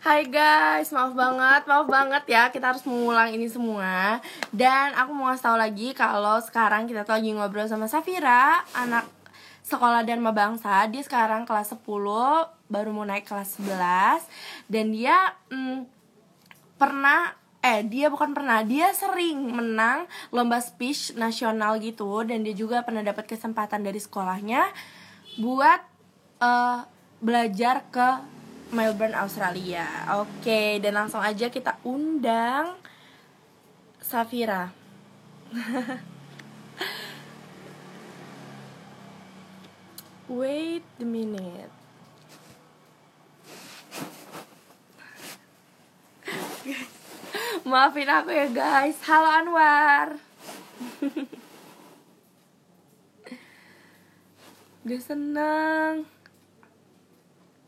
Hai guys, maaf banget ya, kita harus mengulang ini semua. Dan aku mau ngasih tahu lagi kalau sekarang kita tuh lagi ngobrol sama Safira, anak sekolah Dharma Bangsa. Dia sekarang kelas 10, baru mau naik kelas 11. Dan dia dia sering menang lomba speech nasional gitu. Dan dia juga pernah dapat kesempatan dari sekolahnya buat belajar ke Melbourne, Australia. Oke, dan langsung aja kita undang Safira. Wait a minute. Maafin aku ya guys. Halo Anwar. Gue seneng.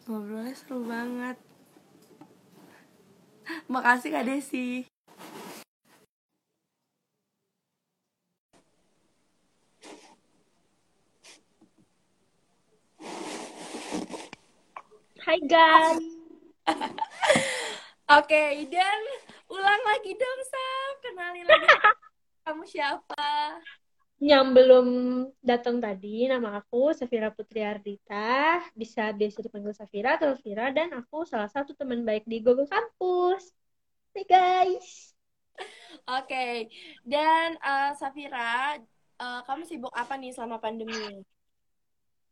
Ngobrolnya seru banget. Makasih Kak Desi. Hai guys. Oke, dan ulang lagi dong Sam, kenalin lagi kamu siapa? Yang belum datang tadi, nama aku Safira Putri Ardita, biasa dipanggil Safira atau Safira, dan aku salah satu teman baik di GoCampus. Hai guys. Oke, dan Safira, kamu sibuk apa nih selama pandemi?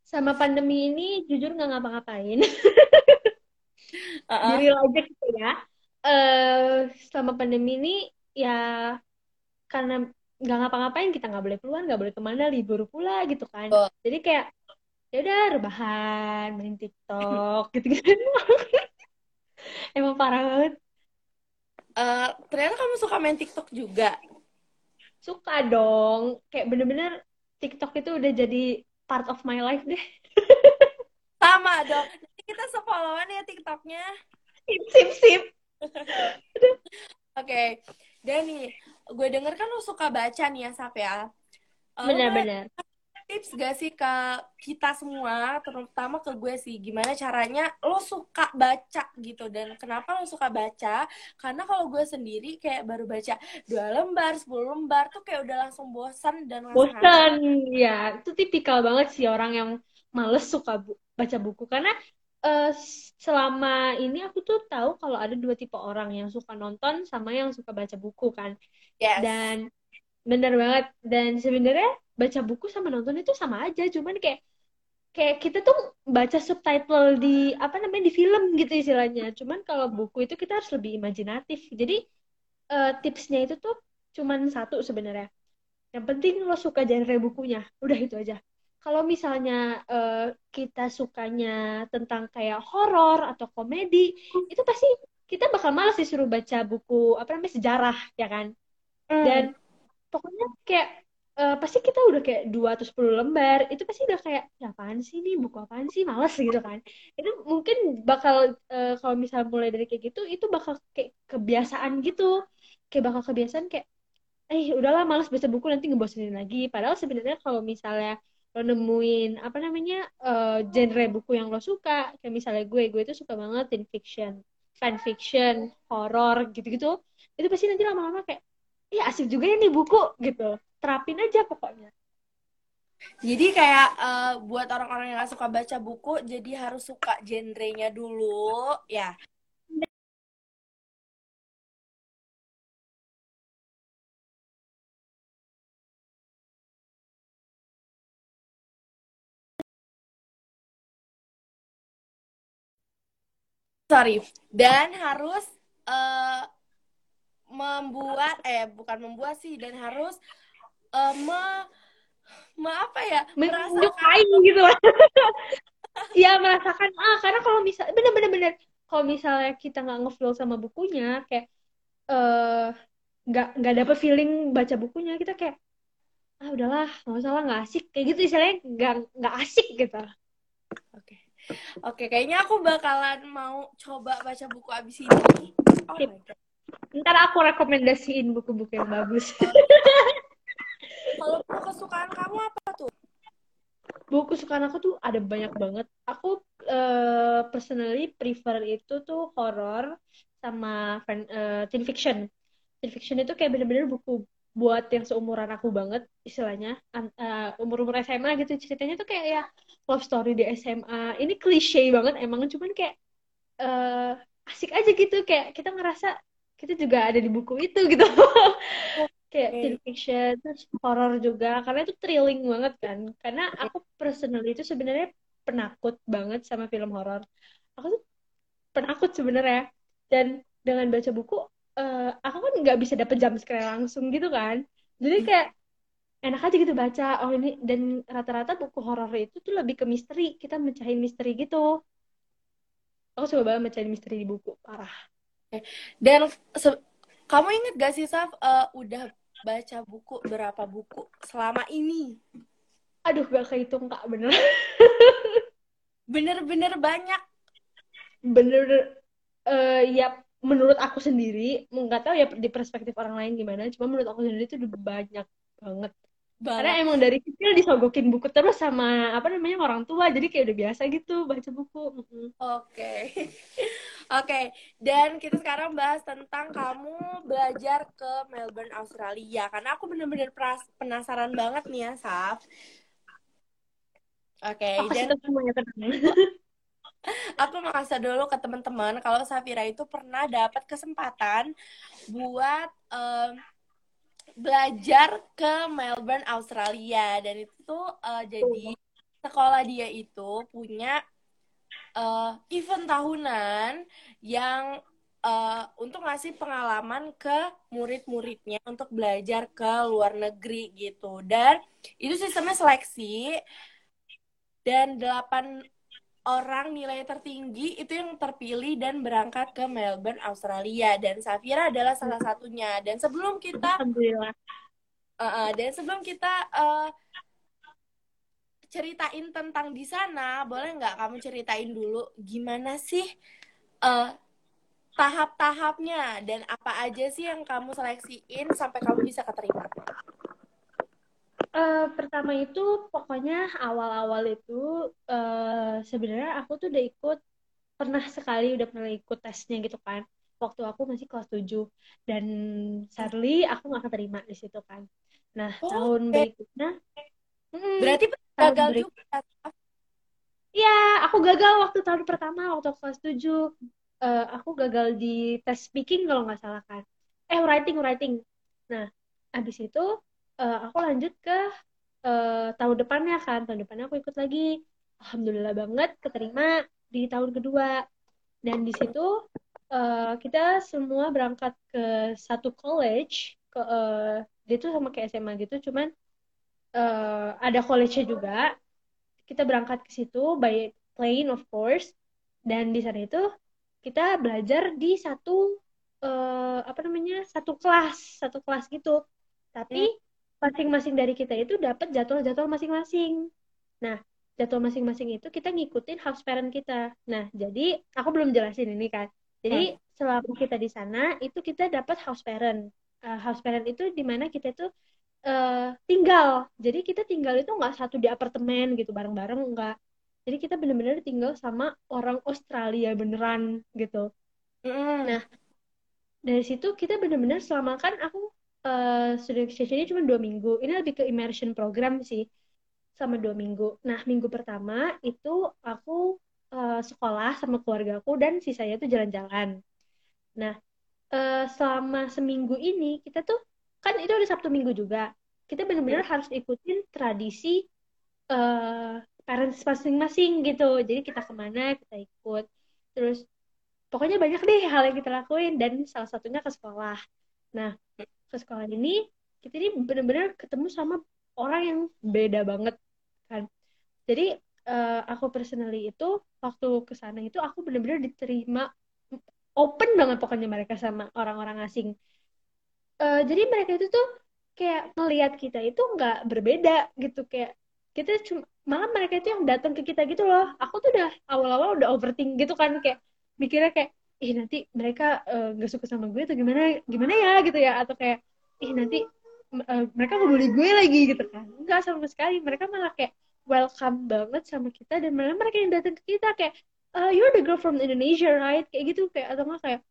Sama pandemi ini jujur nggak ngapa-ngapain. Jadi lojek gitu ya. Selama pandemi ini ya karena nggak ngapa-ngapain, kita nggak boleh keluar, nggak boleh kemana, libur pula gitu kan. Jadi kayak ya udah rebahan, main TikTok gitu. Emang parah banget. Ternyata kamu suka main TikTok juga? Suka dong. Kayak bener-bener TikTok itu udah jadi part of my life deh. Sama dong. Nanti kita sefollowan ya TikToknya. Sip. Oke. Dan nih, gue denger kan lo suka baca nih ya, Saf ya. Benar. Tips gak sih ke kita semua, terutama ke gue sih, gimana caranya lo suka baca gitu, dan kenapa lo suka baca? Karena kalau gue sendiri kayak baru baca 2 lembar, 10 lembar tuh kayak udah langsung bosan. Ya, itu tipikal banget sih orang yang males suka baca buku, karena selama ini aku tuh tahu kalau ada 2 tipe orang, yang suka nonton sama yang suka baca buku kan. Yes. Dan benar banget. Dan sebenarnya baca buku sama nonton itu sama aja, cuman kayak kita tuh baca subtitle di di film gitu istilahnya. Cuman kalau buku itu kita harus lebih imajinatif. Jadi tipsnya itu tuh cuman satu sebenarnya. Yang penting lo suka genre bukunya. Udah itu aja. Kalau misalnya kita sukanya tentang kayak horor atau komedi, itu pasti kita bakal malas disuruh baca buku sejarah ya kan. Dan pokoknya kayak pasti kita udah kayak 2 atau 10 lembar, itu pasti udah kayak ya apaan sih nih, buku apaan sih, malas gitu kan. Itu mungkin bakal kalau misalnya mulai dari kayak gitu, itu bakal kayak kebiasaan gitu. Kayak bakal kebiasaan kayak udahlah malas baca buku, nanti ngebosenin lagi. Padahal sebenarnya kalau misalnya lo nemuin genre buku yang lo suka, kayak misalnya gue tuh suka banget teen fiction, fan fiction, horror gitu-gitu, itu pasti nanti lama-lama kayak iya asik juga ya nih buku gitu, terapin aja pokoknya. Jadi kayak buat orang-orang yang gak suka baca buku, jadi harus suka genrenya dulu ya. Sorry, dan harus merasakan gitu. Ya merasakan, karena kalau misalnya kita nggak ngeflow sama bukunya, kayak nggak dapet feeling baca bukunya, kita kayak udahlah nggak usah lah, nggak asik kayak gitu istilahnya, nggak asik gitu. Oke, kayaknya aku bakalan mau coba baca buku abis ini. Oh my God. Ntar aku rekomendasiin buku-buku yang bagus. Kalau buku kesukaan kamu apa tuh? buku kesukaan aku tuh ada banyak banget. Aku personally prefer itu tuh horror sama teen fiction. Teen fiction itu kayak bener-bener buku buat yang seumuran aku banget istilahnya, umur-umur SMA gitu. Ceritanya tuh kayak ya love story di SMA. Ini klise banget emang, cuman kayak asik aja gitu, kayak kita ngerasa kita juga ada di buku itu gitu. Kayak teen fiction, terus horror juga, karena itu thrilling banget kan. Karena aku personally itu sebenarnya penakut banget sama film horror. Aku tuh penakut sebenarnya. Dan dengan baca buku, aku kan nggak bisa dapet jump scare langsung gitu kan. Jadi kayak enak aja gitu baca. Oh ini, dan rata-rata buku horror itu tuh lebih ke misteri. Kita mecahin misteri gitu. Aku suka banget mecahin misteri di buku, parah. Dan kamu inget gak sih, Saf, udah baca buku berapa buku selama ini? Aduh, gak kehitung, Kak, bener. Bener-bener banyak. Bener-bener, ya menurut aku sendiri, nggak tahu ya di perspektif orang lain gimana, cuma menurut aku sendiri itu udah banyak banget. Karena emang dari kecil disogokin buku terus sama, apa namanya, orang tua, jadi kayak udah biasa gitu baca buku. Oke, dan kita sekarang bahas tentang kamu belajar ke Melbourne, Australia. Karena aku bener-bener penasaran banget nih ya, Saf. Oke, dan aku mau kasih dulu ke teman-teman kalau Safira itu pernah dapat kesempatan buat belajar ke Melbourne, Australia. Dan itu tuh jadi sekolah dia itu punya event tahunan yang untuk ngasih pengalaman ke murid-muridnya untuk belajar ke luar negeri gitu. Dan itu sistemnya seleksi, dan 8 orang nilai tertinggi itu yang terpilih dan berangkat ke Melbourne, Australia. Dan Safira adalah salah satunya. Dan sebelum kita ceritain tentang di sana, boleh nggak kamu ceritain dulu gimana sih tahap-tahapnya dan apa aja sih yang kamu seleksiin sampai kamu bisa keterima? Pertama itu pokoknya awal-awal itu sebenarnya aku tuh udah ikut, udah pernah ikut tesnya gitu kan. Waktu aku masih kelas 7 dan sadly aku nggak keterima di situ kan. Nah tahun berikutnya. Berarti gagal juga? Iya, aku gagal waktu tahun pertama, waktu kelas 7. Aku gagal di tes speaking kalau nggak salah kan. Writing. Nah, abis itu aku lanjut ke tahun depannya kan. Tahun depannya aku ikut lagi. Alhamdulillah banget keterima di tahun kedua. Dan di situ kita semua berangkat ke satu college. Dia tuh sama kayak SMA gitu, cuman ada college-nya juga. Kita berangkat ke situ by plane of course, dan di sana itu kita belajar di satu apa namanya, satu kelas gitu, tapi masing-masing dari kita itu dapat jadwal masing-masing. Nah jadwal masing-masing itu kita ngikutin house parent kita. Nah jadi aku belum jelasin ini kan, jadi selama kita di sana itu kita dapat house parent. House parent itu dimana kita itu tinggal. Jadi kita tinggal itu nggak satu di apartemen gitu bareng-bareng, nggak. Jadi kita benar-benar tinggal sama orang Australia beneran gitu. Nah dari situ kita benar-benar selama kan aku student exchange-nya cuma 2 minggu. Ini lebih ke immersion program sih, sama 2 minggu. Nah minggu pertama itu aku sekolah sama keluarga aku, dan sisanya tuh jalan-jalan. Nah selama seminggu ini kita tuh kan itu ada Sabtu Minggu juga. Kita benar-benar harus ikutin tradisi parents masing-masing gitu. Jadi kita kemana kita ikut. Terus pokoknya banyak deh hal yang kita lakuin, dan salah satunya ke sekolah. Nah ke sekolah ini kita ini benar-benar ketemu sama orang yang beda banget kan. Jadi aku personally itu waktu kesana itu aku benar-benar diterima open banget pokoknya mereka sama orang-orang asing. Jadi mereka itu tuh kayak melihat kita itu nggak berbeda gitu, kayak kita cuma, malah mereka itu yang datang ke kita gitu loh. Aku tuh udah awal-awal udah overthinking gitu kan, kayak mikirnya kayak nanti mereka nggak suka sama gue atau gimana gimana ya gitu ya, atau kayak nanti mereka ngebully gue lagi gitu kan. Nggak sama sekali, mereka malah kayak welcome banget sama kita, dan malah mereka yang datang ke kita kayak you're the girl from Indonesia, right? Kayak gitu, kayak atau nggak kayak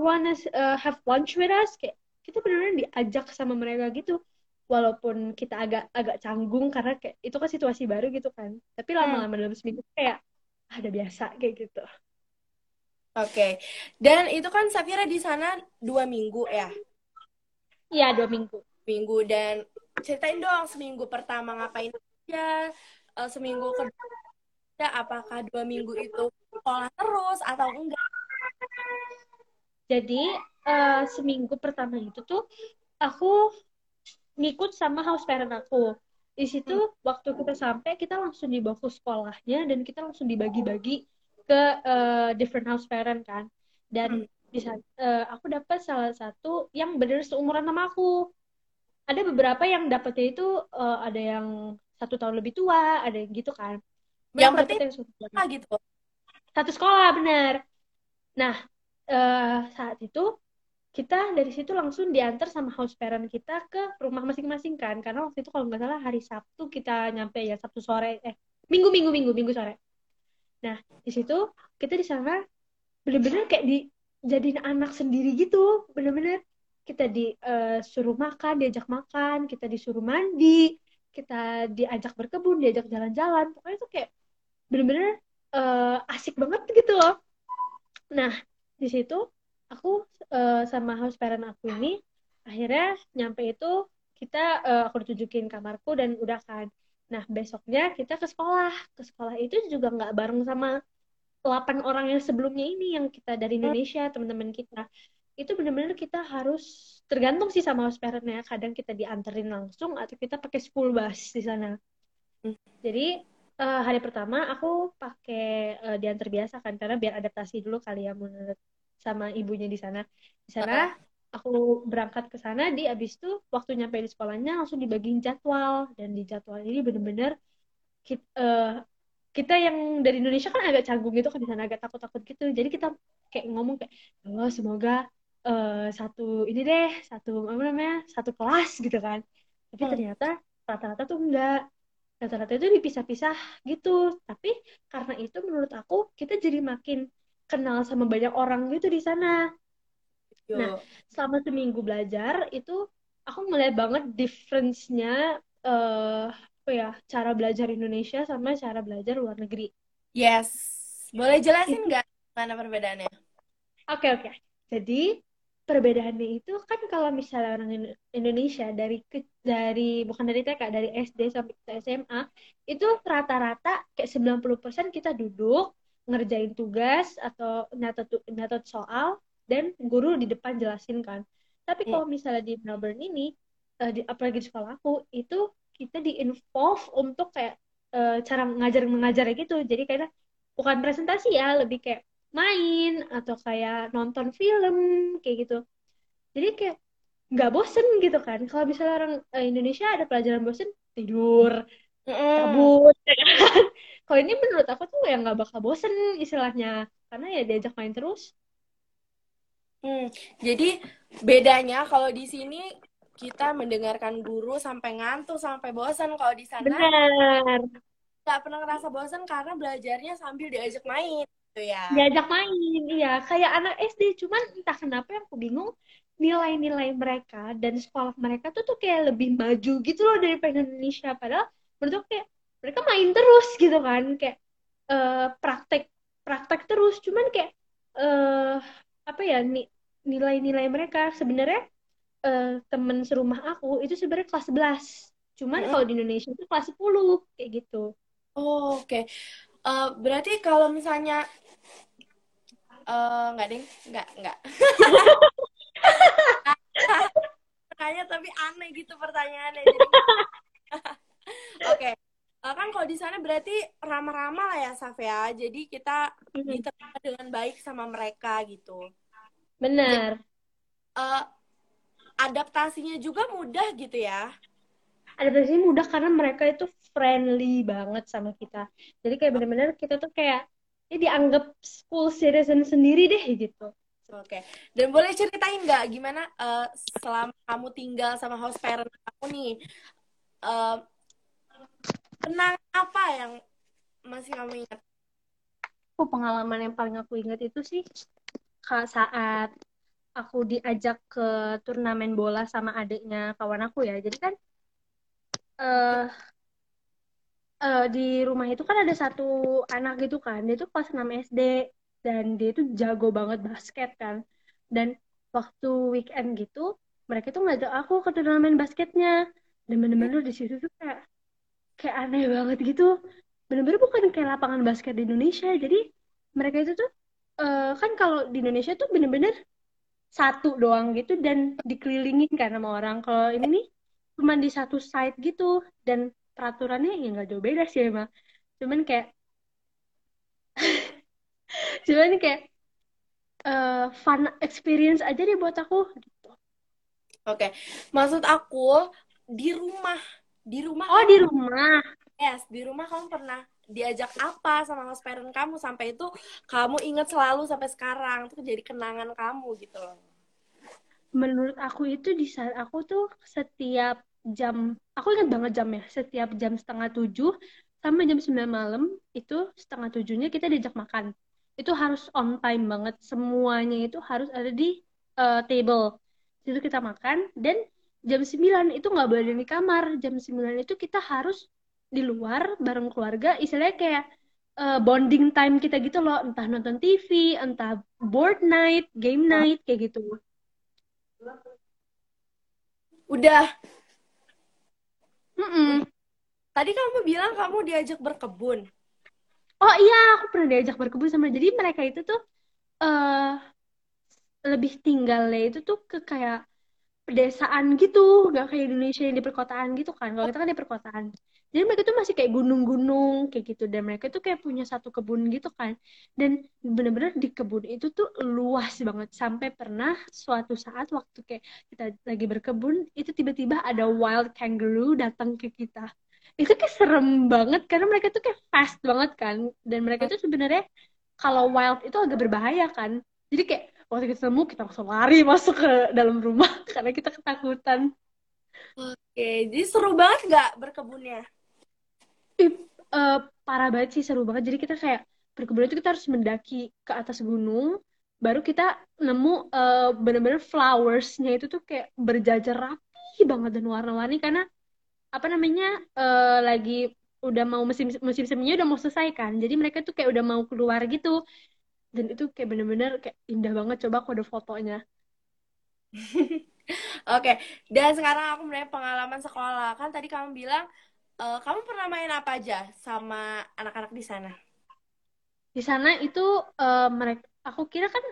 wanna have lunch with us, kayak kita beneran diajak sama mereka gitu, walaupun kita agak canggung karena kayak itu kan situasi baru gitu kan, tapi lama-lama dalam seminggu kayak ada biasa kayak gitu. Oke. Dan itu kan Safira di sana 2 minggu ya? Iya, 2 minggu. Minggu, dan ceritain dong seminggu pertama ngapain aja, seminggu kedua, apakah 2 minggu itu sekolah terus atau enggak? Jadi seminggu pertama itu tuh aku ngikut sama house parent aku. Di situ waktu kita sampai kita langsung dibawa ke sekolahnya dan kita langsung dibagi-bagi ke different house parent kan, dan aku dapat salah satu yang benar seumuran sama aku. Ada beberapa yang dapatnya itu ada yang 1 tahun lebih tua, ada yang gitu kan. Yang penting gitu satu sekolah benar. Nah saat itu kita dari situ langsung diantar sama house parent kita ke rumah masing-masing kan, karena waktu itu kalau nggak salah hari Sabtu kita nyampe ya, Sabtu sore, minggu sore. Nah, di situ kita di sana bener-bener kayak dijadiin anak sendiri gitu, bener-bener kita disuruh makan, diajak makan, kita disuruh mandi, kita diajak berkebun, diajak jalan-jalan, pokoknya itu kayak bener-bener asik banget gitu loh. Nah, di situ aku sama house parent aku ini akhirnya nyampe itu kita aku ditunjukin kamarku dan udah kan. Nah, besoknya kita ke sekolah. Ke sekolah itu juga nggak bareng sama 8 orang yang sebelumnya ini, yang kita dari Indonesia, teman-teman kita. Itu benar-benar kita harus tergantung sih sama house parent-nya. Kadang kita dianterin langsung atau kita pakai school bus di sana. Jadi, hari pertama aku pakai diantar biasa kan, karena biar adaptasi dulu kali ya menurut sama ibunya di sana. Di sana aku berangkat ke sana, di abis itu waktu nyampe di sekolahnya langsung dibagiin jadwal, dan di jadwal ini bener-bener kita yang dari Indonesia kan agak canggung gitu kan, di sana agak takut-takut gitu, jadi kita kayak ngomong kayak oh semoga satu kelas gitu kan, tapi ternyata rata-rata tuh enggak, rata-rata itu dipisah-pisah gitu. Tapi karena itu menurut aku kita jadi makin kenal sama banyak orang gitu di sana. Nah, selama seminggu belajar itu aku ngeliat banget difference-nya cara belajar Indonesia sama cara belajar luar negeri. Yes. Boleh jelasin nggak mana perbedaannya? Oke. Jadi perbedaannya itu kan kalau misalnya orang Indonesia dari TK, dari SD sampai ke SMA itu rata-rata kayak 90% kita duduk ngerjain tugas atau nyatet soal, dan guru di depan jelasin kan. Tapi kalau misalnya di Melbourne ini, apalagi di sekolah aku, itu kita di-involve untuk kayak cara mengajar-mengajarnya gitu. Jadi kayak bukan presentasi ya, lebih kayak main atau kayak nonton film kayak gitu. Jadi kayak nggak bosen gitu kan. Kalau misalnya orang Indonesia ada pelajaran bosen, tidur, cabut. Kalau ini menurut aku tuh ya nggak bakal bosen istilahnya, karena ya diajak main terus. Jadi bedanya kalau di sini kita mendengarkan guru sampai ngantuk, sampai bosan. Kalau di sana nggak pernah ngerasa bosan karena belajarnya sambil diajak main gitu ya. Diajak main, iya. Kayak anak SD, cuman entah kenapa yang aku bingung, nilai-nilai mereka dan sekolah mereka tuh kayak lebih maju gitu loh daripada Indonesia. Padahal menurut aku kayak mereka main terus gitu kan, kayak praktek terus, cuman kayak nilai-nilai mereka sebenarnya temen serumah aku itu sebenarnya kelas 11, cuman kalau di Indonesia itu kelas 10 kayak gitu. Oke. Berarti kalau misalnya nggak pertanyaan tapi aneh gitu pertanyaannya. Jadi Oke. Kan kalau di sana berarti ramah-ramah lah ya, Saf ya. Jadi kita diterima dengan baik sama mereka gitu. Benar. Adaptasinya juga mudah gitu ya. Adaptasinya mudah karena mereka itu friendly banget sama kita. Jadi kayak benar-benar kita tuh kayak dianggap school citizen sendiri deh gitu. Oke. Dan boleh ceritain nggak gimana selama kamu tinggal sama house parent aku nih? Kenang apa yang masih kamu ingat? Oh, pengalaman yang paling aku ingat itu sih saat aku diajak ke turnamen bola sama adiknya kawan aku ya. Jadi kan di rumah itu kan ada satu anak gitu kan, dia tuh kelas 6 SD dan dia tuh jago banget basket kan. Dan waktu weekend gitu mereka tuh ngajak aku ke turnamen basketnya. Dan bener-bener di situ tuh kayak aneh banget gitu. Bener-bener bukan kayak lapangan basket di Indonesia. Jadi mereka itu tuh kan kalau di Indonesia tuh bener-bener satu doang gitu dan dikelilingin kan sama orang. Kalau ini nih cuma di satu side gitu dan peraturannya ya nggak jauh beda sih emang. Cuman kayak fun experience aja deh buat aku. Oke, maksud aku di rumah. Oh, di rumah. Yes, di rumah kamu pernah diajak apa sama host parent kamu sampai itu kamu ingat selalu sampai sekarang, itu jadi kenangan kamu gitu loh. Menurut aku itu di saat aku tuh setiap jam, aku ingat banget jamnya, setiap jam 6:30 sama jam 9 malam itu 6:30-nya kita diajak makan. Itu harus on time banget, semuanya itu harus ada di table. Itu kita makan dan jam 9 itu nggak boleh di kamar. Jam 9 itu kita harus di luar bareng keluarga, istilahnya kayak bonding time kita gitu loh, entah nonton TV, entah board night, game night, kayak gitu. Udah. Mm-mm. Tadi kamu bilang kamu diajak berkebun. Oh iya, aku pernah diajak berkebun sama. Jadi mereka itu tuh lebih tinggalnya itu tuh ke kayak pedesaan gitu, nggak kayak Indonesia yang di perkotaan gitu kan. Kalau kita kan di perkotaan, jadi mereka tuh masih kayak gunung-gunung kayak gitu, dan mereka tuh kayak punya satu kebun gitu kan. Dan bener-bener di kebun itu tuh luas banget, sampai pernah suatu saat waktu kayak kita lagi berkebun itu tiba-tiba ada wild kangaroo datang ke kita. Itu kayak serem banget karena mereka tuh kayak fast banget kan, dan mereka tuh sebenarnya kalau wild itu agak berbahaya kan. Jadi kayak waktu kita ketemu, kita langsung lari masuk ke dalam rumah karena kita ketakutan. Oke, jadi seru banget nggak berkebunnya? Parah banget sih, seru banget. Jadi kita kayak berkebun itu kita harus mendaki ke atas gunung, baru kita nemu bener-bener flowers-nya itu tuh kayak berjajar rapi banget dan warna-warni karena apa namanya lagi udah mau musim seminya udah mau selesai kan. Jadi mereka tuh kayak udah mau keluar gitu. Dan itu kayak bener-bener kayak indah banget. Coba aku ada fotonya. Oke. Dan sekarang aku mulai pengalaman sekolah. Kan tadi kamu bilang, kamu pernah main apa aja sama anak-anak di sana? Di sana itu, mereka, aku kira kan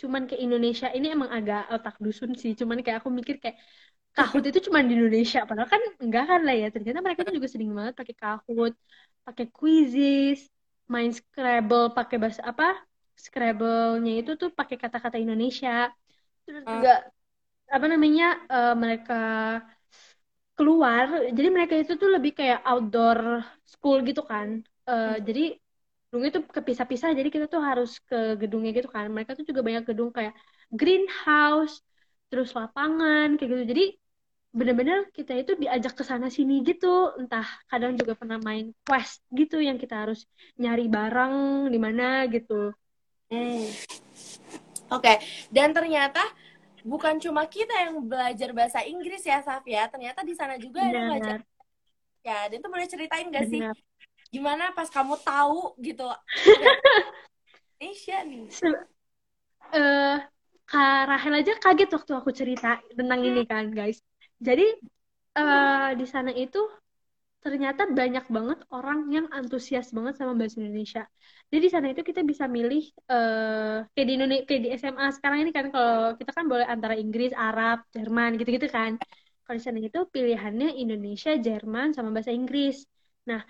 cuman ke Indonesia. Ini emang agak otak dusun sih. Cuman kayak aku mikir kayak, Kahoot itu cuman di Indonesia. Padahal kan enggak kan lah ya. Ternyata mereka tuh juga sering banget pakai Kahoot, pakai quizzes, main Scrabble pakai bahasa apa? Scrabble-nya itu tuh pakai kata-kata Indonesia. Terus juga apa namanya? Mereka keluar. Jadi mereka itu tuh lebih kayak outdoor school gitu kan. Jadi gedungnya tuh kepisah-pisah. Jadi kita tuh harus ke gedungnya gitu kan. Mereka tuh juga banyak gedung kayak greenhouse, terus lapangan kayak gitu. Jadi bener-bener kita itu diajak ke sana sini gitu. Entah kadang juga pernah main quest gitu yang kita harus nyari barang di mana gitu. Oke. Dan ternyata bukan cuma kita yang belajar bahasa Inggris ya, Safia. Ternyata di sana juga ada belajar. Ya, dan itu boleh ceritain gak sih gimana pas kamu tahu gitu Indonesia nih? Kak Rahel aja kaget waktu aku cerita tentang ini kan, guys. Jadi di sana itu ternyata banyak banget orang yang antusias banget sama bahasa Indonesia. Jadi di sana itu kita bisa milih kayak di SMA sekarang ini kan, kalau kita kan boleh antara Inggris, Arab, Jerman gitu-gitu kan. Kalau di sana itu pilihannya Indonesia, Jerman sama bahasa Inggris. Nah,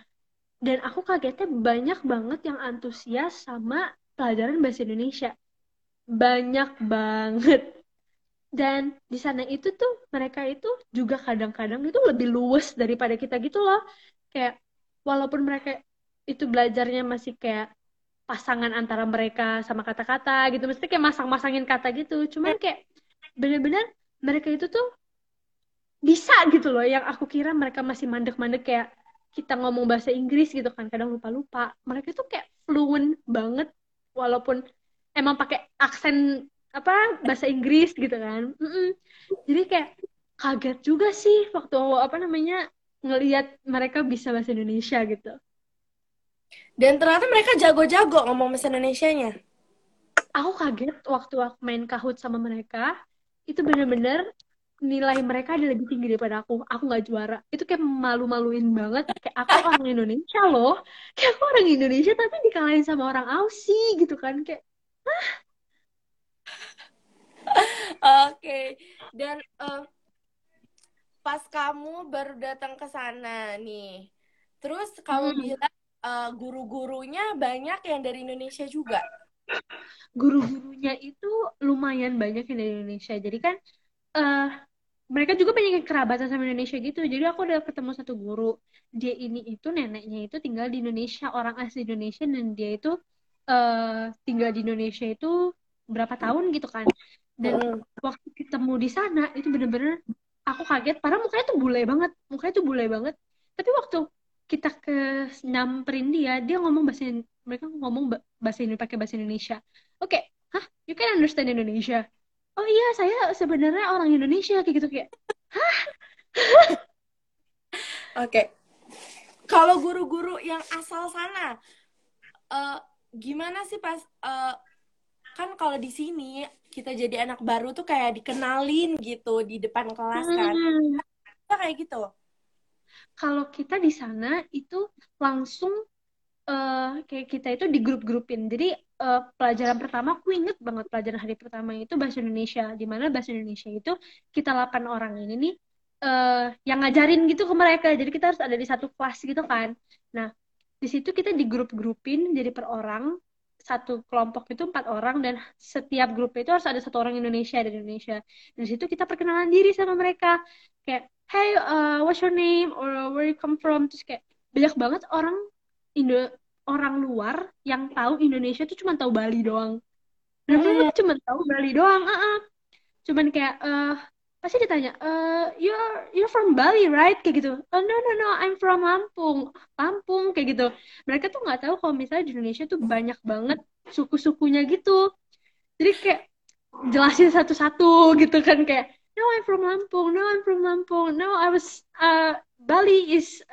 dan aku kagetnya banyak banget yang antusias sama pelajaran bahasa Indonesia. Banyak banget. Dan di sana itu tuh mereka itu juga kadang-kadang itu lebih luwes daripada kita gitu loh. Kayak walaupun mereka itu belajarnya masih kayak pasangan antara mereka sama kata-kata gitu, mesti kayak masang-masangin kata gitu. Cuman kayak bener-bener mereka itu tuh bisa gitu loh, yang aku kira mereka masih mandek-mandek kayak kita ngomong bahasa Inggris gitu kan, kadang lupa-lupa. Mereka tuh kayak fluent banget, walaupun emang pakai aksen apa bahasa Inggris gitu kan. Jadi kayak kaget juga sih waktu ngelihat mereka bisa bahasa Indonesia gitu. Dan ternyata mereka jago-jago ngomong bahasa Indonesianya. Aku kaget waktu aku main Kahoot sama mereka, itu bener-bener nilai mereka ada lebih tinggi daripada aku. Aku nggak juara. Itu kayak malu-maluin banget. Kayak aku orang Indonesia loh. Kayak aku orang Indonesia tapi dikalahin sama orang Aussie gitu kan. Kayak, hah? Oke. Dan pas kamu baru datang ke sana nih, terus kamu bilang guru-gurunya banyak yang dari Indonesia juga. Guru-gurunya itu lumayan banyak yang dari Indonesia. Jadi kan mereka juga banyak yang kerabatan sama Indonesia gitu. Jadi aku udah ketemu satu guru, dia ini itu neneknya itu tinggal di Indonesia, orang asli Indonesia, dan dia itu tinggal di Indonesia itu berapa tahun gitu kan. Dan waktu ketemu di sana itu bener-bener aku kaget, padahal mukanya tuh bule banget. Tapi waktu kita ke nyamperin dia ngomong bahasa Indonesia. Oke, hah? You can understand Indonesia? Oh iya, saya sebenarnya orang Indonesia, kayak gitu. Kayak, hah? Oke. Kalau guru-guru yang asal sana, gimana sih pas kan kalau di sini kita jadi anak baru tuh kayak dikenalin gitu di depan kelas kan? Kayak gitu. Kalau kita di sana itu langsung kayak kita itu di grup-grupin. Jadi pelajaran pertama aku inget banget, pelajaran hari pertama itu bahasa Indonesia, di mana bahasa Indonesia itu kita 8 orang ini nih yang ngajarin gitu ke mereka. Jadi kita harus ada di satu kelas gitu kan. Nah, di situ kita di grup-grupin jadi per orang. Satu kelompok itu 4 orang dan setiap grupnya itu harus ada satu orang Indonesia dari Indonesia. Dari situ kita perkenalan diri sama mereka. Kayak, hey, what's your name? Or where you come from? Terus kayak banyak banget orang luar yang tahu Indonesia tuh cuma tahu Bali doang. Mereka cuma tahu Bali doang. Cuman kayak pasti ditanya, you're from Bali, right? Kayak gitu. Oh, no, I'm from Lampung, kayak gitu. Mereka tuh nggak tahu kalau misalnya di Indonesia tuh banyak banget suku-sukunya gitu. Jadi kayak jelasin satu-satu gitu kan, kayak, no, I'm from Lampung, no, I was, Bali is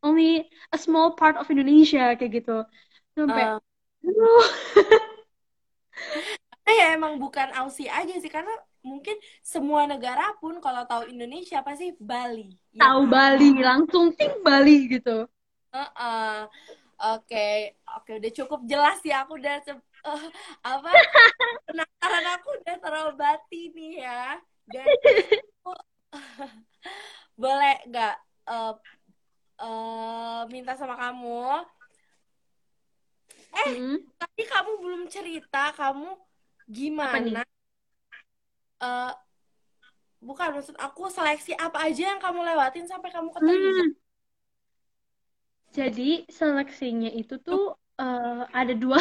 only a small part of Indonesia, kayak gitu. Sampai, ya emang bukan Aussie aja sih, karena mungkin semua negara pun kalau tahu Indonesia pasti Bali. Ya? Tahu Bali, langsung ting Bali gitu. Oke, udah cukup jelas ya, aku udah penasaran aku udah terobati nih ya. Dan boleh nggak minta sama kamu? Tapi kamu belum cerita kamu gimana? Bukan, maksud aku seleksi apa aja yang kamu lewatin sampai kamu ketemu. Jadi seleksinya itu tuh ada dua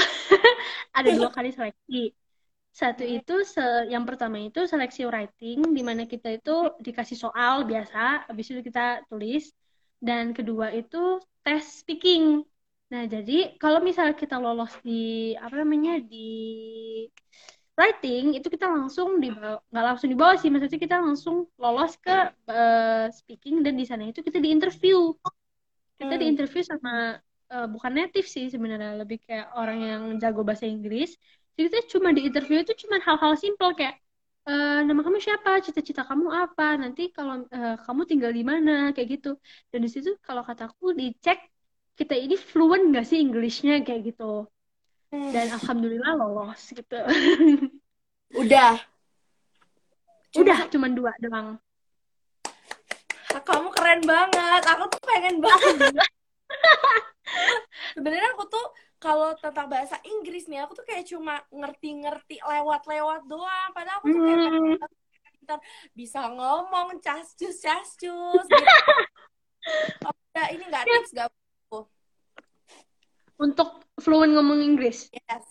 ada dua kali seleksi. Satu itu yang pertama itu seleksi writing, di mana kita itu dikasih soal biasa, habis itu kita tulis. Dan kedua itu tes speaking. Nah, jadi kalau misalnya kita lolos di di writing, itu kita langsung dibawa, nggak langsung dibawa sih, maksudnya kita langsung lolos ke speaking, dan di sana itu kita diinterview. Kita diinterview sama bukan native sih sebenarnya, lebih kayak orang yang jago bahasa Inggris. Jadi kita cuma diinterview itu cuma hal-hal simple kayak nama kamu siapa, cita-cita kamu apa, nanti kalau kamu tinggal di mana, kayak gitu. Dan di situ kalau kataku dicek kita ini fluent nggak sih Inggrisnya, kayak gitu. Dan alhamdulillah lolos gitu. Udah cuman 2 doang. Kamu keren banget. Aku tuh pengen banget. Sebenarnya aku tuh kalau tentang bahasa Inggris nih, aku tuh kayak cuma ngerti-ngerti lewat-lewat doang. Padahal aku tuh kayak pintar bisa ngomong cas-cus gitu. Udah, ini enggak tips enggak untuk fluent ngomong Inggris. Yes.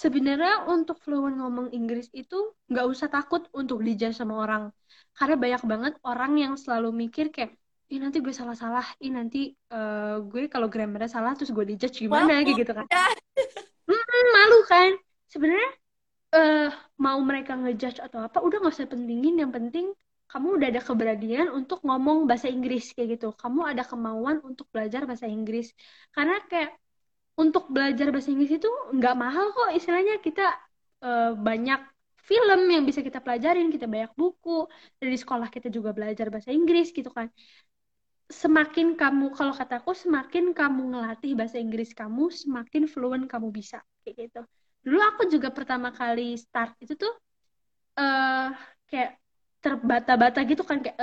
sebenarnya untuk fluent ngomong Inggris itu nggak usah takut untuk dijudge sama orang. Karena banyak banget orang yang selalu mikir kayak, ih nanti gue salah-salah, ih nanti gue kalau grammarnya salah terus gue dijudge gimana, kayak gitu kan. Malu kan. Sebenarnya mau mereka ngejudge atau apa, udah nggak usah pentingin. Yang penting kamu udah ada keberanian untuk ngomong bahasa Inggris kayak gitu. Kamu ada kemauan untuk belajar bahasa Inggris. Karena kayak untuk belajar bahasa Inggris itu nggak mahal kok. Istilahnya kita banyak film yang bisa kita pelajarin, kita banyak buku. Dari sekolah kita juga belajar bahasa Inggris gitu kan. Semakin kamu, kalau kataku, semakin kamu ngelatih bahasa Inggris kamu, semakin fluent kamu bisa kayak gitu. Dulu aku juga pertama kali start itu tuh kayak terbata-bata gitu kan, kayak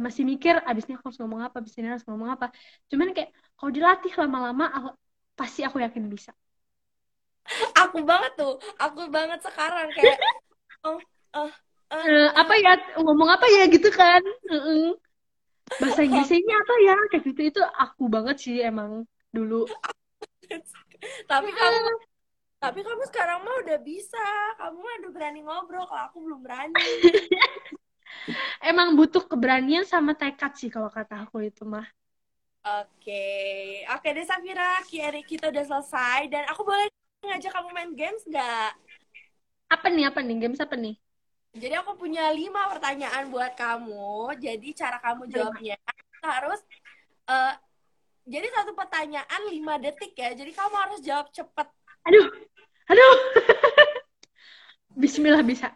masih mikir abis ini aku harus ngomong apa, abis ini harus ngomong apa. Cuman kayak kalau dilatih lama-lama, pasti aku yakin bisa. Aku banget sekarang kayak apa ya, ngomong apa ya gitu kan. Bahasa Inggrisnya apa ya, kayak gitu. Itu aku banget sih emang dulu. Tapi kamu sekarang mah udah bisa, kamu mah udah berani ngobrol. Kalau aku belum berani. Emang butuh keberanian sama tekad sih kalau kata aku itu mah. Oke deh Safira, kita udah selesai dan aku boleh ngajak kamu main games nggak? Apa nih? Games apa nih? Jadi aku punya 5 pertanyaan buat kamu. Jadi cara kamu jawabnya harus jadi satu pertanyaan 5 detik ya. Jadi kamu harus jawab cepet. Aduh. Bismillah bisa.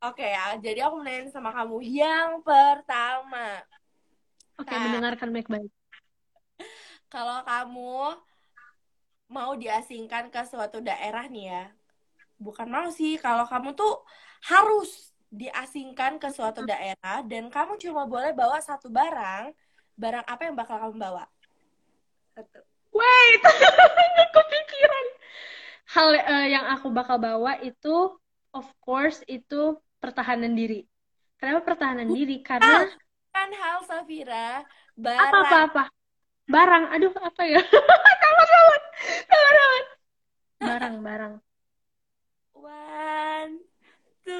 Oke ya, jadi aku menanyakan sama kamu yang pertama. Oke, mendengarkan baik-baik. Kalau kamu mau diasingkan ke suatu daerah nih ya, bukan mau sih, kalau kamu tuh harus diasingkan ke suatu daerah dan kamu cuma boleh bawa satu barang apa yang bakal kamu bawa? Satu. Wait, nggak kepikiran. Hal yang aku bakal bawa itu, of course, itu pertahanan diri. Kenapa pertahanan diri? Karena kan hal Safira, barang. Apa? Barang, aduh apa ya? Tawar. Barang. 1,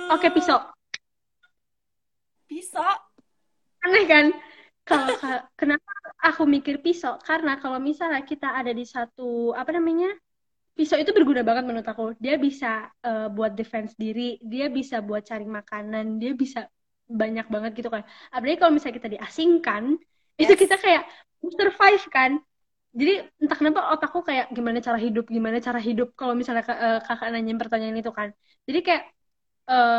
2. Oke, pisau. Pisau? Aneh kan? Kalau kenapa aku mikir pisau? Karena kalau misalnya kita ada di satu, apa namanya? Pisau itu berguna banget menurut aku. Dia bisa buat defense diri, dia bisa buat cari makanan, dia bisa banyak banget gitu kan. Apalagi kalau misalnya kita diasingkan, itu kita kayak survive kan. Jadi entah kenapa otakku kayak gimana cara hidup kalau misalnya kakak nanyain pertanyaan itu kan. Jadi kayak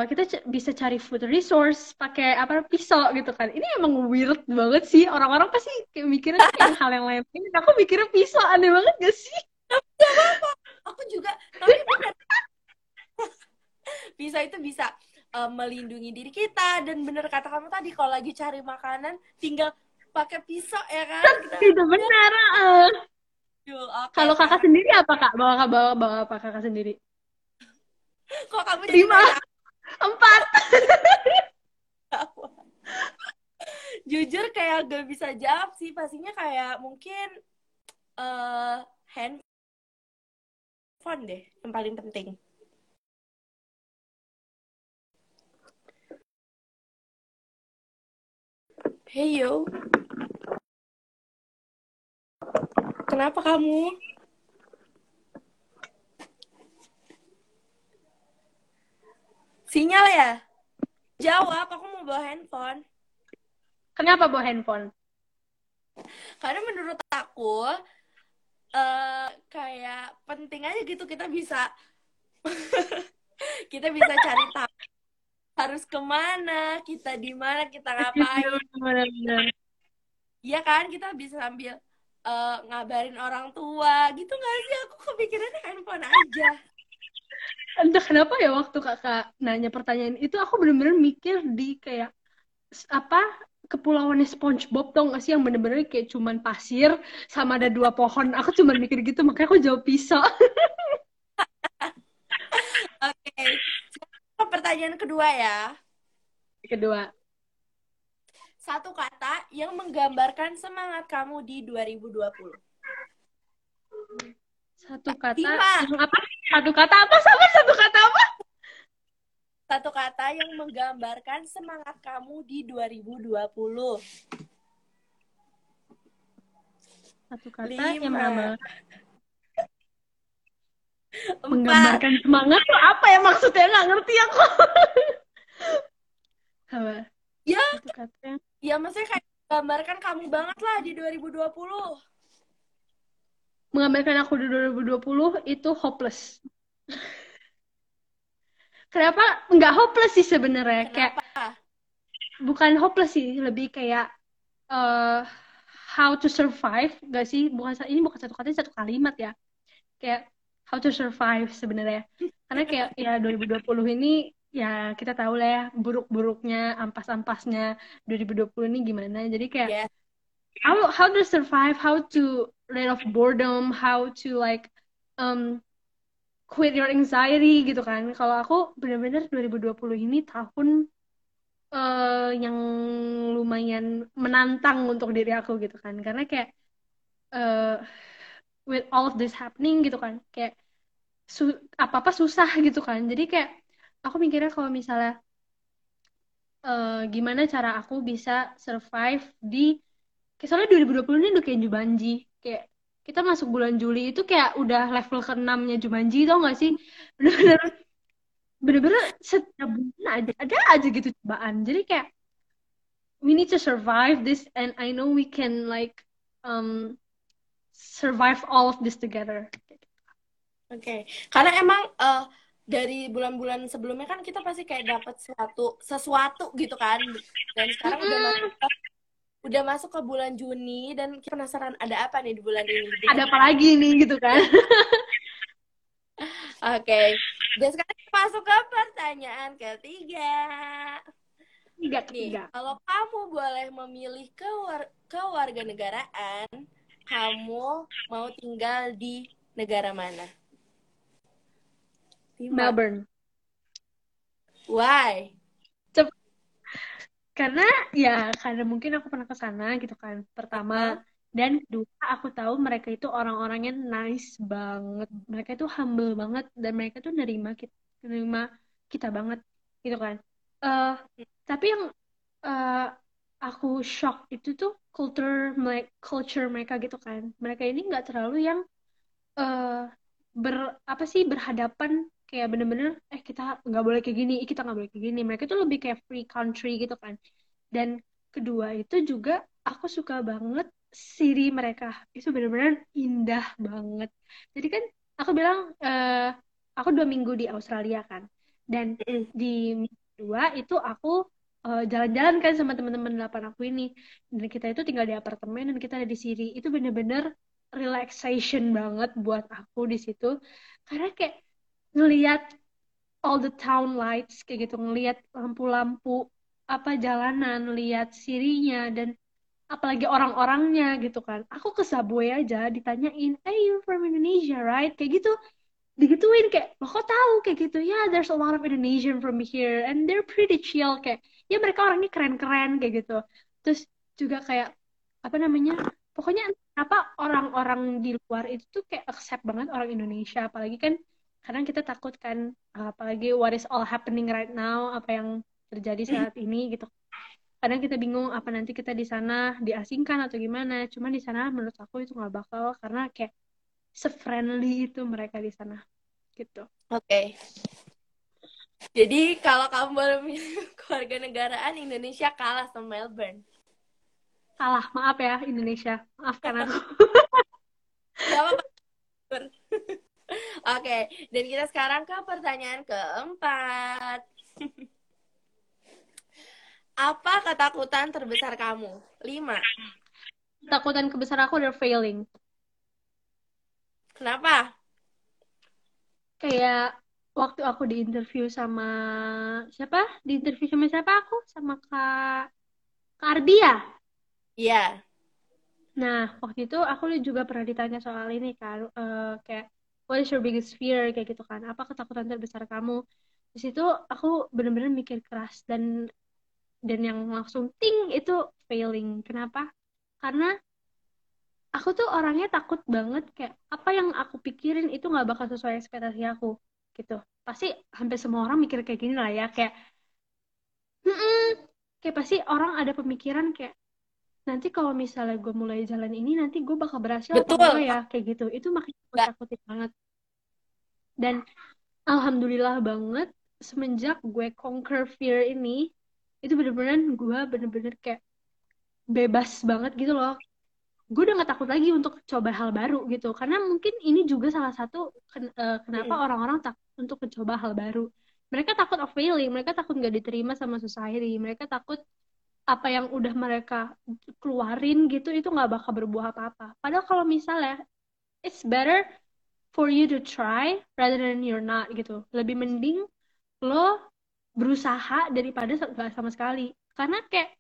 kita bisa cari food resource pakai apa, pisau gitu kan. Ini emang weird banget sih, orang-orang pasti kayak mikirnya kayak hal yang lain. Aku mikirnya pisau, aneh banget gak sih? Gak apa-apa, aku juga. Tapi bener, pisau itu bisa melindungi diri kita. Dan bener kata kamu tadi, kalau lagi cari makanan tinggal pakai pisau ya kan. Itu benar. Kalau kakak sendiri apa kak? Bawa apa kakak sendiri? Kok kamu jadi 5, 4. Jujur kayak gak bisa jawab sih. Pastinya kayak mungkin handphone deh yang paling penting. Hey yo, kenapa kamu? Sinyal ya? Jawab, aku mau bawa handphone. Kenapa bawa handphone? Karena menurut aku kayak penting aja gitu, kita bisa cari tahu harus kemana, kita di mana, kita ngapain. Iya kan, kita bisa sambil ngabarin orang tua gitu nggak sih? Aku kepikiran handphone aja. Entah kenapa ya waktu kakak nanya pertanyaan itu aku bener-bener mikir di kayak apa, kepulauannya SpongeBob dong gak sih, yang bener-bener kayak cuman pasir sama ada 2 pohon. Aku cuma mikir gitu, makanya aku jawab pisau. Oke. Pertanyaan kedua ya. Kedua. 1 kata yang menggambarkan semangat kamu di 2020. Satu kata apa? Satu kata apa? Satu kata yang menggambarkan semangat kamu di 2020. Satu kata 5. Yang menggambarkan semangat tuh apa ya maksudnya? Nggak ngerti aku. Apa? Ya. Satu kata. Ya maksudnya kayak menggambarkan kamu banget lah di 2020. Menggambarkan aku di 2020 itu hopeless. Kenapa? Nggak hopeless sih sebenarnya. Kayak bukan hopeless sih, lebih kayak how to survive, nggak sih? Ini bukan satu kata, ini satu kalimat ya. Kayak how to survive sebenarnya. Karena kayak ya 2020 ini ya kita tahu lah ya buruk-buruknya, ampas-ampasnya 2020 ini gimana. Jadi kayak how to survive, how to rid of boredom, how to like quit your anxiety gitu kan. Kalau aku benar-benar 2020 ini tahun yang lumayan menantang untuk diri aku gitu kan. Karena kayak with all of this happening gitu kan, kayak apa-apa susah gitu kan. Jadi kayak aku mikirnya kalau misalnya gimana cara aku bisa survive di, soalnya 2020 ini udah kayak Jumanji. Kayak kita masuk bulan Juli itu kayak udah level ke-6-nya Jumanji, tau gak sih? Bener-bener setiap bulan ada aja gitu cobaan. Jadi kayak we need to survive this and I know we can like survive all of this together. Oke. Karena emang dari bulan-bulan sebelumnya kan kita pasti kayak dapat sesuatu gitu kan. Dan sekarang udah masuk ke bulan Juni dan kita penasaran ada apa nih di bulan ini. Ada apa lagi nih gitu kan. Oke. Dan sekarang masuk ke pertanyaan ketiga. Kalau kamu boleh memilih kewarganegaraan, kamu mau tinggal di negara mana? Melbourne. Why? Karena mungkin aku pernah ke sana gitu kan. Pertama, dan kedua aku tahu mereka itu orang-orangnya nice banget. Mereka itu humble banget dan mereka itu nerima kita banget gitu kan. Tapi yang aku shock itu tuh culture mereka gitu kan. Mereka ini enggak terlalu yang berhadapan kayak bener-bener kita nggak boleh kayak gini, mereka tuh lebih kayak free country gitu kan. Dan kedua itu juga aku suka banget siri mereka, itu bener-bener indah banget. Jadi kan aku bilang aku 2 minggu di Australia kan, dan di minggu 2 itu aku jalan-jalan kan sama teman-teman 8 aku ini, dan kita itu tinggal di apartemen dan kita ada di siri. Itu bener-bener relaxation banget buat aku di situ, karena kayak ngelihat all the town lights kayak gitu, ngelihat lampu-lampu apa jalanan, lihat sirinya dan apalagi orang-orangnya gitu kan. Aku ke subway aja ditanyain, "Hey, you're from Indonesia, right?" kayak gitu. Digituin kayak, "Loh, kok tahu?" kayak gitu. "Yeah, there's a lot of Indonesian from here and they're pretty chill." kayak, ya mereka orangnya keren-keren kayak gitu. Terus juga kayak apa namanya? Pokoknya apa orang-orang di luar itu tuh kayak accept banget orang Indonesia, apalagi kan kadang kita takut kan, apalagi what is all happening right now, apa yang terjadi saat ini gitu. Kadang kita bingung apa nanti kita di sana diasingkan atau gimana. Cuman di sana menurut aku itu nggak bakal, karena kayak se-friendly itu mereka di sana gitu. Oke. Jadi kalau kamu baru kewarganegaraan, Indonesia kalah sama Melbourne. Salah, maaf ya Indonesia, maafkan aku. Gak apa-apa. Oke, dan kita sekarang ke pertanyaan keempat. Apa ketakutan terbesar kamu? 5. Ketakutan kebesar aku adalah failing. Kenapa? Kayak waktu aku di interview sama siapa aku? Sama Kak Ardia. Iya. Nah, waktu itu aku juga pernah ditanya soal ini kan, kayak what is your biggest fear, kayak gitu kan, apa ketakutan terbesar kamu. Di situ aku benar-benar mikir keras dan yang langsung ting itu failing. Kenapa? Karena aku tuh orangnya takut banget kayak apa yang aku pikirin itu nggak bakal sesuai ekspektasi aku gitu. Pasti hampir semua orang mikir kayak gini lah ya, kayak kayak pasti orang ada pemikiran kayak nanti kalau misalnya gue mulai jalan ini nanti gue bakal berhasil atau ya kayak gitu. Itu makanya aku takutin banget. Dan alhamdulillah banget semenjak gue conquer fear ini, itu bener-bener kayak bebas banget gitu loh. Gue udah gak takut lagi untuk coba hal baru gitu. Karena mungkin ini juga salah satu kenapa orang-orang takut untuk mencoba hal baru. Mereka takut of failing, mereka takut gak diterima sama society, mereka takut apa yang udah mereka keluarin gitu itu gak bakal berbuah apa-apa. Padahal kalau misalnya it's better for you to try rather than you're not gitu. Lebih mending lo berusaha daripada gak sama sekali. Karena kayak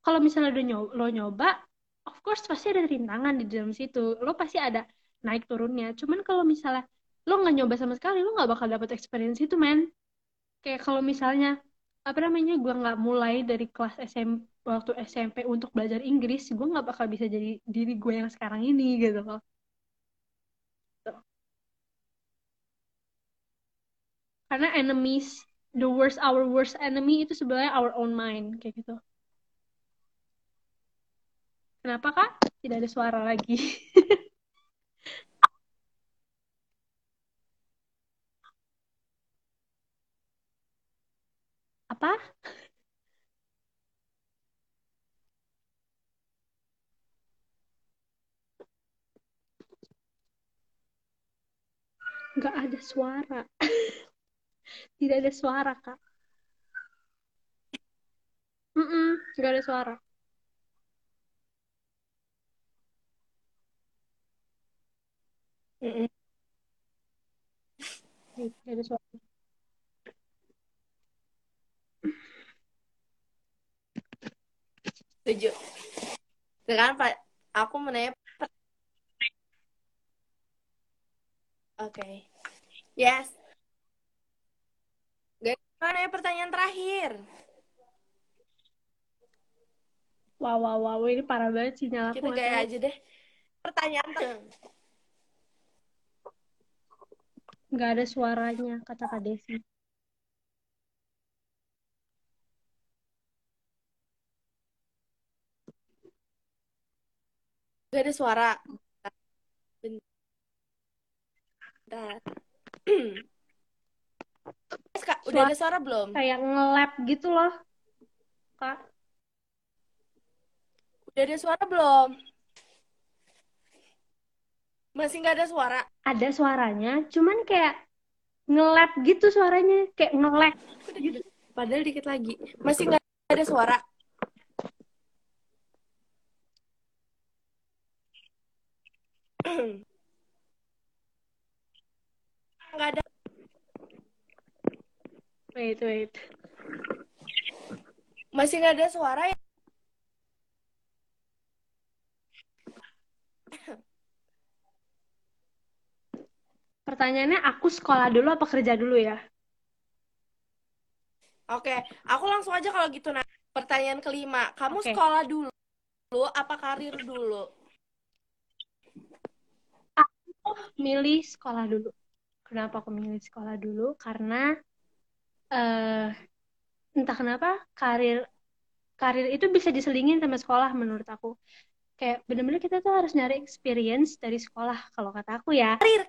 kalau misalnya lo nyoba, of course pasti ada rintangan di dalam situ, lo pasti ada naik turunnya. Cuman kalau misalnya lo nggak nyoba sama sekali, lo nggak bakal dapet experience itu, men. Kayak kalau misalnya gue nggak mulai dari kelas SMP waktu SMP untuk belajar Inggris, gue nggak bakal bisa jadi diri gue yang sekarang ini gitu loh. Karena enemies, our worst enemy itu sebenarnya our own mind kayak gitu. Kenapa, Kak? Tidak ada suara lagi. Apa? Nggak ada suara. Tidak ada suara, Kak. Nggak ada suara. Ada suara. Setuju. Sekarang Pak, aku menanya. Oke. Yes. Gimana pertanyaan terakhir? Wow, ini parah banget sinyal aku. Kita gaya aja deh. Pertanyaan terakhir. Nggak ada suaranya, kata Kak Desi. Nggak ada suara. Bentar. Kak, udah ada suara belum? Kayak nge-lap gitu loh, Kak. Udah ada suara belum? Masih nggak ada suara? Ada suaranya, cuman kayak nge-lag gitu suaranya, kayak nge-lag. Padahal dikit lagi. Masih nggak ada suara? Nggak ada. Wait. Masih nggak ada suara ya? Pertanyaannya, aku sekolah dulu apa kerja dulu ya? Oke, aku langsung aja kalau gitu. Nah, pertanyaan kelima, kamu sekolah dulu apa karir dulu? Aku milih sekolah dulu. Kenapa aku milih sekolah dulu? Karena entah kenapa karir itu bisa diselingin sama sekolah menurut aku. Kayak bener-bener kita tuh harus nyari experience dari sekolah kalau kata aku ya. Karir.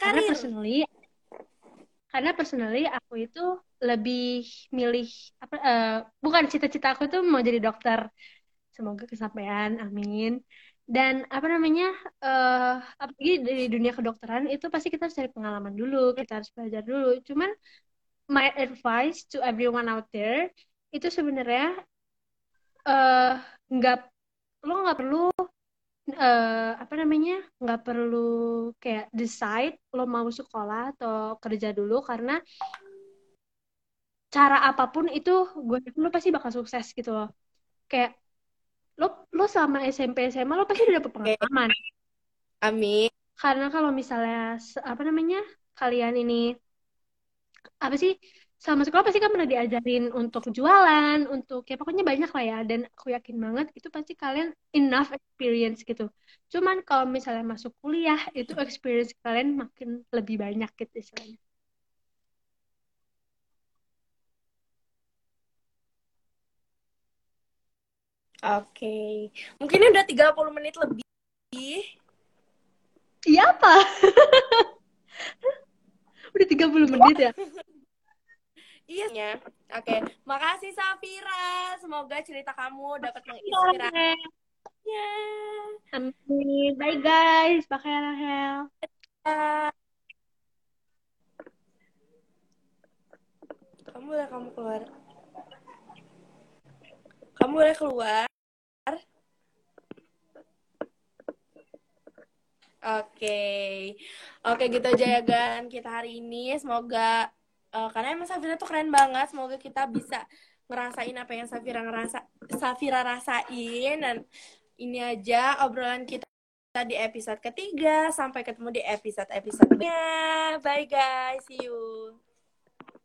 Karena personally aku itu lebih milih bukan, cita-cita aku tuh mau jadi dokter. Semoga kesampaian, amin. Dan apalagi dari dunia kedokteran itu pasti kita harus cari pengalaman dulu, kita harus belajar dulu. Cuman my advice to everyone out there itu sebenarnya lo nggak perlu nggak perlu kayak decide lo mau sekolah atau kerja dulu, karena cara apapun itu lo pasti bakal sukses gitu loh. Kayak lo selama SMP SMA lo pasti udah dapet pengalaman. Amin. Karena kalau misalnya kalian ini apa sih, selama sekolah pasti kan pernah diajarin untuk jualan, untuk ya pokoknya banyak lah ya. Dan aku yakin banget itu pasti kalian enough experience gitu. Cuman kalau misalnya masuk kuliah itu experience kalian makin lebih banyak gitu istilahnya. Oke, mungkin udah 30 menit lebih. Iya apa? Udah 30 menit ya? Iya. Oke, makasih Safira. Semoga cerita kamu dapat menginspirasi. Amin. Bye guys. Pakai Rahel. Kamu keluar. Kamu boleh keluar. Oke, gitu aja ya Gan kita hari ini. Semoga karena emang Safira tuh keren banget. Semoga kita bisa ngerasain apa yang Safira rasain. Dan ini aja obrolan kita di episode ketiga. Sampai ketemu di episode-episode-nya. Bye guys, see you.